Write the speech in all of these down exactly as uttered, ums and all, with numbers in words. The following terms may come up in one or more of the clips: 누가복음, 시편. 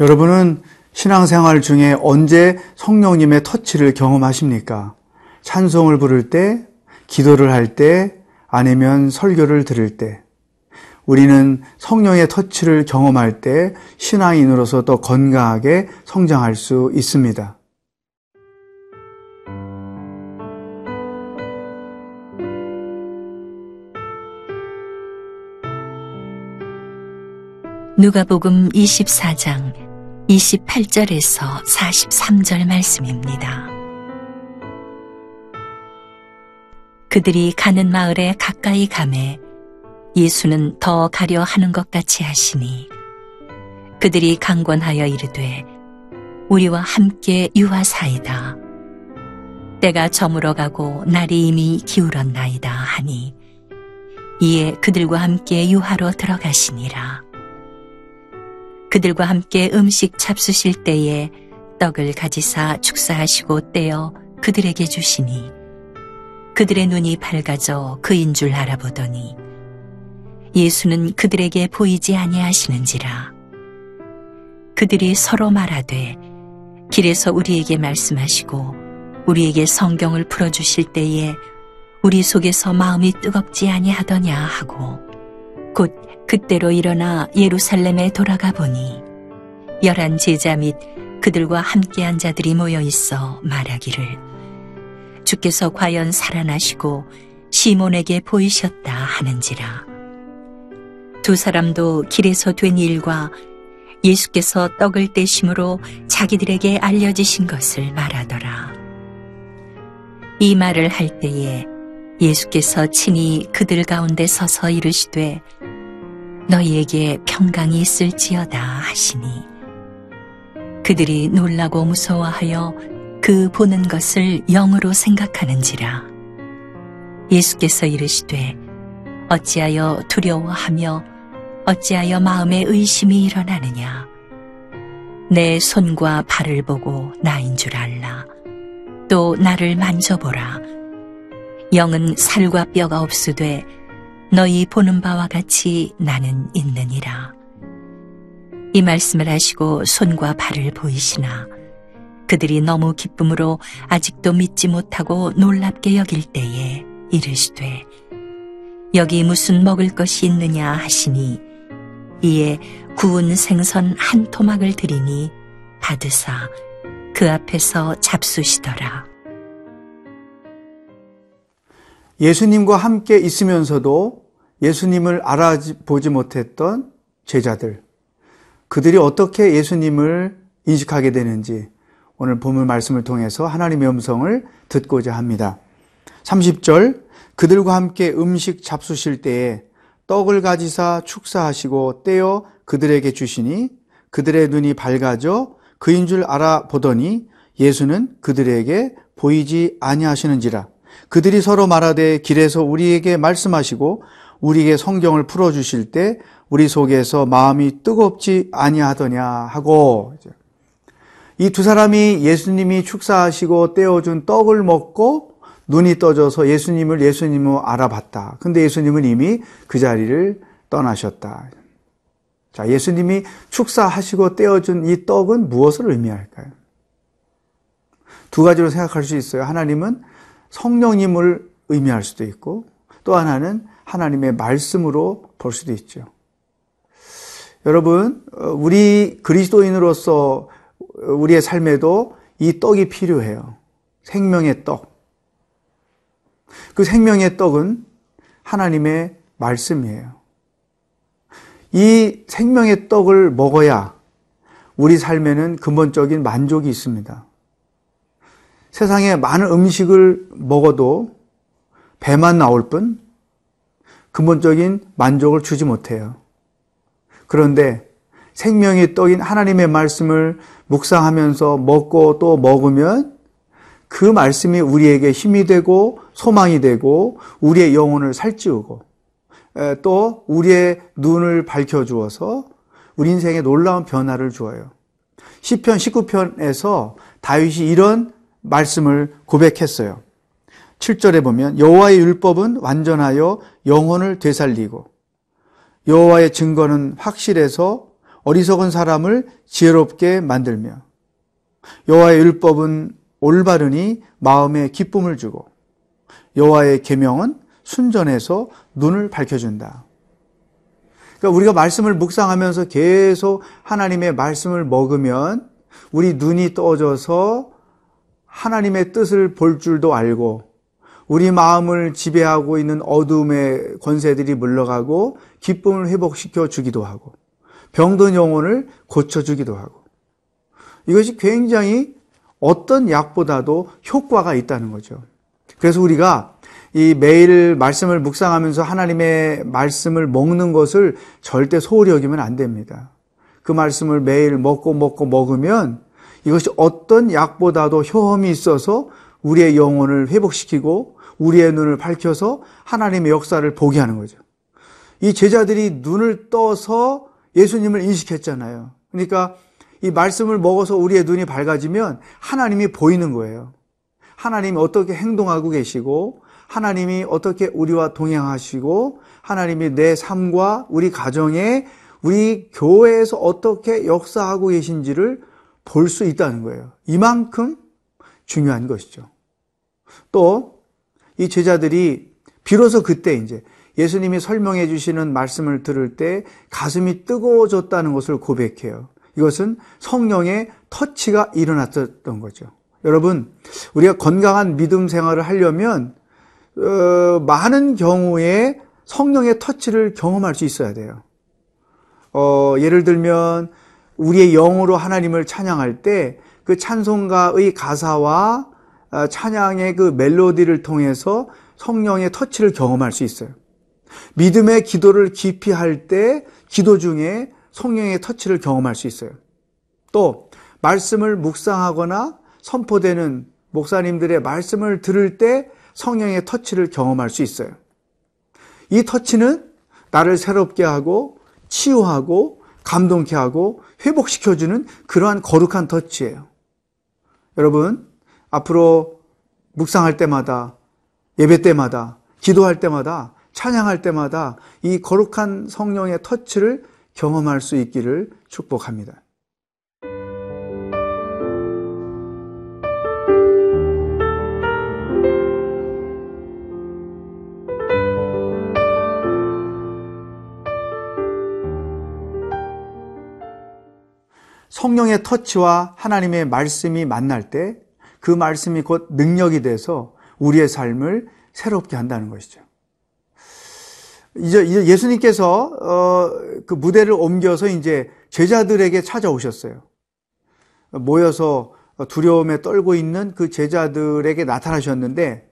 여러분은 신앙생활 중에 언제 성령님의 터치를 경험하십니까? 찬송을 부를 때, 기도를 할 때, 아니면 설교를 들을 때. 우리는 성령의 터치를 경험할 때 신앙인으로서 더 건강하게 성장할 수 있습니다. 누가복음 이십사 장 이십팔 절에서 사십삼 절 말씀입니다. 그들이 가는 마을에 가까이 가매 예수는 더 가려 하는 것 같이 하시니 그들이 강권하여 이르되 우리와 함께 유하사이다. 때가 저물어가고 날이 이미 기울었나이다 하니 이에 그들과 함께 유하로 들어가시니라. 그들과 함께 음식 잡수실 때에 떡을 가지사 축사하시고 떼어 그들에게 주시니 그들의 눈이 밝아져 그인 줄 알아보더니 예수는 그들에게 보이지 아니하시는지라. 그들이 서로 말하되 길에서 우리에게 말씀하시고 우리에게 성경을 풀어주실 때에 우리 속에서 마음이 뜨겁지 아니하더냐 하고 곧 그때로 일어나 예루살렘에 돌아가 보니 열한 제자 및 그들과 함께한 자들이 모여 있어 말하기를 주께서 과연 살아나시고 시몬에게 보이셨다 하는지라. 두 사람도 길에서 된 일과 예수께서 떡을 떼심으로 자기들에게 알려지신 것을 말하더라. 이 말을 할 때에 예수께서 친히 그들 가운데 서서 이르시되 너희에게 평강이 있을지어다 하시니 그들이 놀라고 무서워하여 그 보는 것을 영으로 생각하는지라. 예수께서 이르시되 어찌하여 두려워하며 어찌하여 마음에 의심이 일어나느냐. 내 손과 발을 보고 나인 줄 알라. 또 나를 만져보라. 영은 살과 뼈가 없으되 너희 보는 바와 같이 나는 있느니라. 이 말씀을 하시고 손과 발을 보이시나 그들이 너무 기쁨으로 아직도 믿지 못하고 놀랍게 여길 때에 이르시되 여기 무슨 먹을 것이 있느냐 하시니 이에 구운 생선 한 토막을 드리니 받으사 그 앞에서 잡수시더라. 예수님과 함께 있으면서도 예수님을 알아보지 못했던 제자들, 그들이 어떻게 예수님을 인식하게 되는지 오늘 본문 말씀을 통해서 하나님의 음성을 듣고자 합니다. 삼십 절, 그들과 함께 음식 잡수실 때에 떡을 가지사 축사하시고 떼어 그들에게 주시니 그들의 눈이 밝아져 그인 줄 알아보더니 예수는 그들에게 보이지 아니하시는지라. 그들이 서로 말하되 길에서 우리에게 말씀하시고 우리에게 성경을 풀어주실 때 우리 속에서 마음이 뜨겁지 아니하더냐 하고, 이 두 사람이 예수님이 축사하시고 떼어준 떡을 먹고 눈이 떠져서 예수님을 예수님으로 알아봤다. 근데 예수님은 이미 그 자리를 떠나셨다. 자, 예수님이 축사하시고 떼어준 이 떡은 무엇을 의미할까요? 두 가지로 생각할 수 있어요. 하나님은 성령님을 의미할 수도 있고 또 하나는 하나님의 말씀으로 볼 수도 있죠. 여러분, 우리 그리스도인으로서 우리의 삶에도 이 떡이 필요해요. 생명의 떡. 그 생명의 떡은 하나님의 말씀이에요. 이 생명의 떡을 먹어야 우리 삶에는 근본적인 만족이 있습니다. 세상에 많은 음식을 먹어도 배만 나올 뿐 근본적인 만족을 주지 못해요. 그런데 생명의 떡인 하나님의 말씀을 묵상하면서 먹고 또 먹으면 그 말씀이 우리에게 힘이 되고 소망이 되고 우리의 영혼을 살찌우고 또 우리의 눈을 밝혀주어서 우리 인생에 놀라운 변화를 주어요. 시편 십구 편에서 다윗이 이런 말씀을 고백했어요. 칠 절에 보면 여호와의 율법은 완전하여 영혼을 되살리고 여호와의 증거는 확실해서 어리석은 사람을 지혜롭게 만들며 여호와의 율법은 올바르니 마음에 기쁨을 주고 여호와의 계명은 순전해서 눈을 밝혀준다. 그러니까 우리가 말씀을 묵상하면서 계속 하나님의 말씀을 먹으면 우리 눈이 떠져서 하나님의 뜻을 볼 줄도 알고 우리 마음을 지배하고 있는 어둠의 권세들이 물러가고 기쁨을 회복시켜 주기도 하고 병든 영혼을 고쳐주기도 하고 이것이 굉장히 어떤 약보다도 효과가 있다는 거죠. 그래서 우리가 이 매일 말씀을 묵상하면서 하나님의 말씀을 먹는 것을 절대 소홀히 여기면 안 됩니다. 그 말씀을 매일 먹고 먹고 먹으면 이것이 어떤 약보다도 효험이 있어서 우리의 영혼을 회복시키고 우리의 눈을 밝혀서 하나님의 역사를 보게 하는 거죠. 이 제자들이 눈을 떠서 예수님을 인식했잖아요. 그러니까 이 말씀을 먹어서 우리의 눈이 밝아지면 하나님이 보이는 거예요. 하나님이 어떻게 행동하고 계시고 하나님이 어떻게 우리와 동행하시고 하나님이 내 삶과 우리 가정에 우리 교회에서 어떻게 역사하고 계신지를 볼 수 있다는 거예요. 이만큼 중요한 것이죠. 또 이 제자들이 비로소 그때 이제 예수님이 설명해 주시는 말씀을 들을 때 가슴이 뜨거워졌다는 것을 고백해요. 이것은 성령의 터치가 일어났던 거죠. 여러분, 우리가 건강한 믿음 생활을 하려면 어, 많은 경우에 성령의 터치를 경험할 수 있어야 돼요. 어, 예를 들면 우리의 영으로 하나님을 찬양할 때 그 찬송가의 가사와 찬양의 그 멜로디를 통해서 성령의 터치를 경험할 수 있어요. 믿음의 기도를 깊이 할 때 기도 중에 성령의 터치를 경험할 수 있어요. 또 말씀을 묵상하거나 선포되는 목사님들의 말씀을 들을 때 성령의 터치를 경험할 수 있어요. 이 터치는 나를 새롭게 하고 치유하고 감동케 하고 회복시켜주는 그러한 거룩한 터치예요. 여러분, 앞으로 묵상할 때마다, 예배 때마다, 기도할 때마다, 찬양할 때마다 이 거룩한 성령의 터치를 경험할 수 있기를 축복합니다. 성령의 터치와 하나님의 말씀이 만날 때 그 말씀이 곧 능력이 돼서 우리의 삶을 새롭게 한다는 것이죠. 이제 예수님께서 어 그 무대를 옮겨서 이제 제자들에게 찾아오셨어요. 모여서 두려움에 떨고 있는 그 제자들에게 나타나셨는데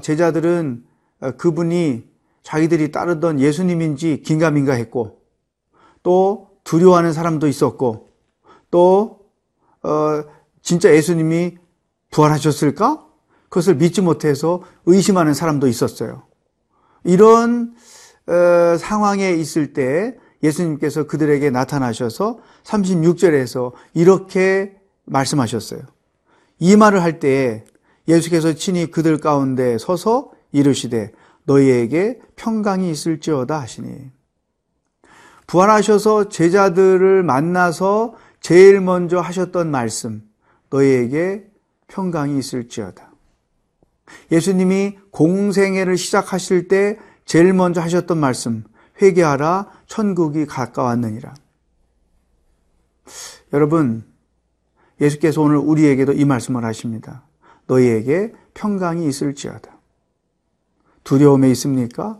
제자들은 그분이 자기들이 따르던 예수님인지 긴가민가했고 또 두려워하는 사람도 있었고 또 어, 진짜 예수님이 부활하셨을까? 그것을 믿지 못해서 의심하는 사람도 있었어요. 이런 어, 상황에 있을 때 예수님께서 그들에게 나타나셔서 삼십육 절에서 이렇게 말씀하셨어요. 이 말을 할 때에 예수께서 친히 그들 가운데 서서 이르시되 너희에게 평강이 있을지어다 하시니, 부활하셔서 제자들을 만나서 제일 먼저 하셨던 말씀, 너희에게 평강이 있을지어다. 예수님이 공생애를 시작하실 때 제일 먼저 하셨던 말씀, 회개하라 천국이 가까웠느니라. 여러분, 예수께서 오늘 우리에게도 이 말씀을 하십니다. 너희에게 평강이 있을지어다. 두려움에 있습니까?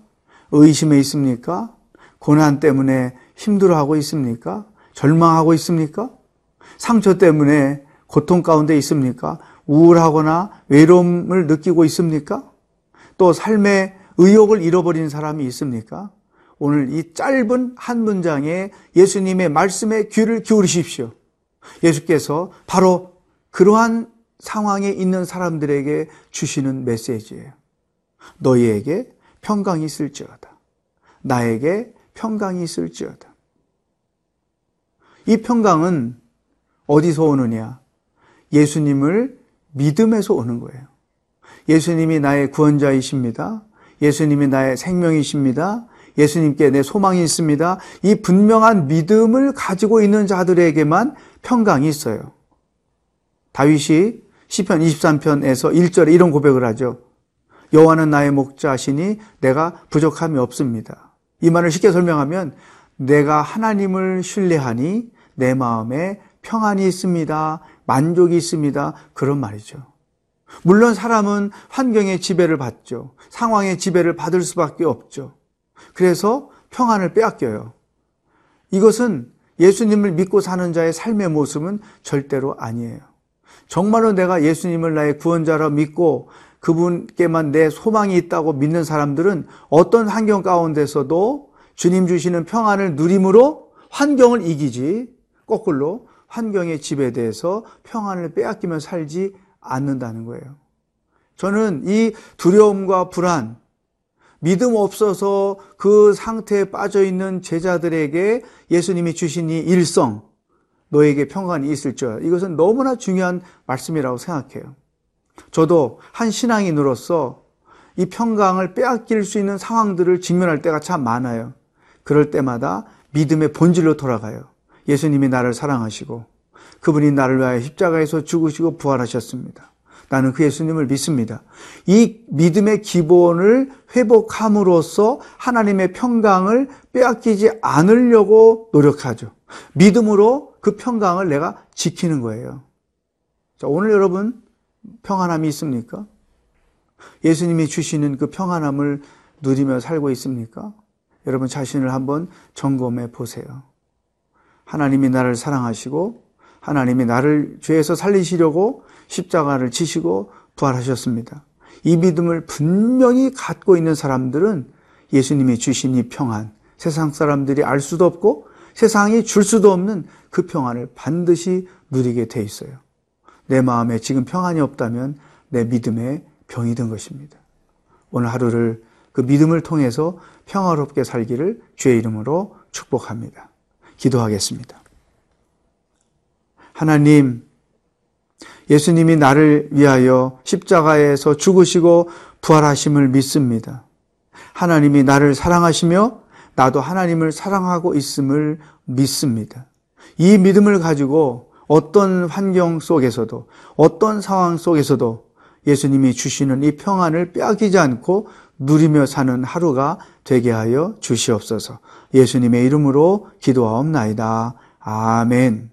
의심에 있습니까? 고난 때문에 힘들어하고 있습니까? 절망하고 있습니까? 상처 때문에 고통 가운데 있습니까? 우울하거나 외로움을 느끼고 있습니까? 또 삶의 의욕을 잃어버린 사람이 있습니까? 오늘 이 짧은 한 문장에 예수님의 말씀에 귀를 기울이십시오. 예수께서 바로 그러한 상황에 있는 사람들에게 주시는 메시지예요. 너희에게 평강이 있을지어다. 나에게 평강이 있을지어다. 이 평강은 어디서 오느냐? 예수님을 믿음에서 오는 거예요. 예수님이 나의 구원자이십니다. 예수님이 나의 생명이십니다. 예수님께 내 소망이 있습니다. 이 분명한 믿음을 가지고 있는 자들에게만 평강이 있어요. 다윗이 시편 이십삼 편에서 일 절에 이런 고백을 하죠. 여호와는 나의 목자시니 내가 부족함이 없습니다. 이 말을 쉽게 설명하면 내가 하나님을 신뢰하니 내 마음에 평안이 있습니다. 만족이 있습니다. 그런 말이죠. 물론 사람은 환경의 지배를 받죠. 상황의 지배를 받을 수밖에 없죠. 그래서 평안을 빼앗겨요. 이것은 예수님을 믿고 사는 자의 삶의 모습은 절대로 아니에요. 정말로 내가 예수님을 나의 구원자로 믿고 그분께만 내 소망이 있다고 믿는 사람들은 어떤 환경 가운데서도 주님 주시는 평안을 누림으로 환경을 이기지 거꾸로 환경의 지배돼서 평안을 빼앗기며 살지 않는다는 거예요. 저는 이 두려움과 불안, 믿음 없어서 그 상태에 빠져있는 제자들에게 예수님이 주신 이 일성, 너에게 평안이 있을지어다. 이것은 너무나 중요한 말씀이라고 생각해요. 저도 한 신앙인으로서 이 평강을 빼앗길 수 있는 상황들을 직면할 때가 참 많아요. 그럴 때마다 믿음의 본질로 돌아가요. 예수님이 나를 사랑하시고 그분이 나를 위하여 십자가에서 죽으시고 부활하셨습니다. 나는 그 예수님을 믿습니다. 이 믿음의 기본을 회복함으로써 하나님의 평강을 빼앗기지 않으려고 노력하죠. 믿음으로 그 평강을 내가 지키는 거예요. 자, 오늘 여러분 평안함이 있습니까? 예수님이 주시는 그 평안함을 누리며 살고 있습니까? 여러분 자신을 한번 점검해 보세요. 하나님이 나를 사랑하시고 하나님이 나를 죄에서 살리시려고 십자가를 지시고 부활하셨습니다. 이 믿음을 분명히 갖고 있는 사람들은 예수님이 주신 이 평안, 세상 사람들이 알 수도 없고 세상이 줄 수도 없는 그 평안을 반드시 누리게 돼 있어요. 내 마음에 지금 평안이 없다면 내 믿음에 병이 든 것입니다. 오늘 하루를 그 믿음을 통해서 평화롭게 살기를 주의 이름으로 축복합니다. 기도하겠습니다. 하나님, 예수님이 나를 위하여 십자가에서 죽으시고 부활하심을 믿습니다. 하나님이 나를 사랑하시며 나도 하나님을 사랑하고 있음을 믿습니다. 이 믿음을 가지고 어떤 환경 속에서도 어떤 상황 속에서도 예수님이 주시는 이 평안을 빼앗기지 않고 누리며 사는 하루가 되게 하여 주시옵소서. 예수님의 이름으로 기도하옵나이다. 아멘.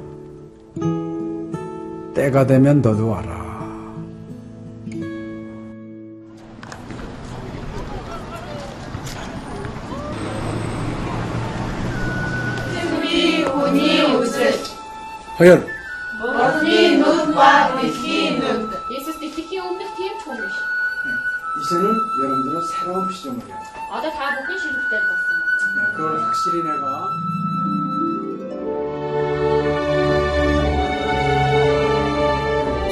때가 되면 너도 와라. 허연. 이제는 여러분들은 새로운 시점을 해야 돼. 네, 그걸 확실히 내가.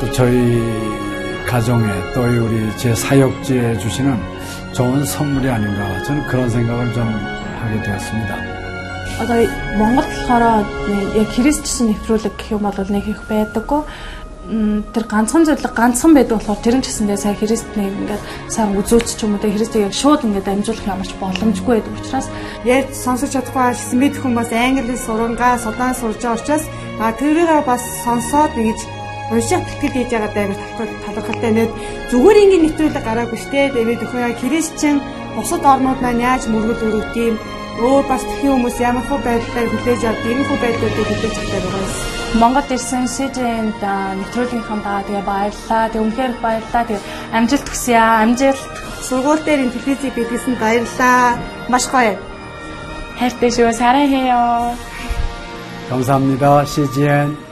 또 저희 가정에 또 우리 제 사역지에 주시는 좋은 선물이 아닌가, 저는 그런 생각을 좀 하게 되었습니다. 저희 Монгол болохоор яг Христчсэн нэвтрүүлэг гэх юм бол нэг их байдаггүй. Тэр ганцхан зөвлөг ганцхан байдаг болохоор тэр нь ч гэсэндээ сая Христний ингээд сайн үзүүлч ч юм уу тэ Христийг яг шууд ингээд амжуулах ямарч боломжгүй байдаг учраас ярьж сонсож чадахгүй хэлсэн бид хүмүүс англи сурангаа судаан сурж байгаа учраас а тэрийг бас сонсоод ингэж уншаад тэтгэл хийж байгаа даа гэж талархалтай нэг зүгээр ингээд нэвтрүүлэг гараагүй штэ. Тэгээд өхөө Христчэн бусад орнууд маань яаж мөргөл өрөвдөв юм. 오, 바스티히 오무스 야마코 발달 굴레자 디미코 발달 때 굴레 잡다고요. Монгол ирсэн 씨지엔д нэвтрүүлгийнхаа даа тэгээ баярлаа. Тэг үнхээр баярлаа. Тэг амжилт хүсье аа. Амжилт. Сургууль дээр ин телевизэд бидлсэн баярлаа. Маш гоё. Хайртай шүү. 사랑해요. 감사합니다. 씨지엔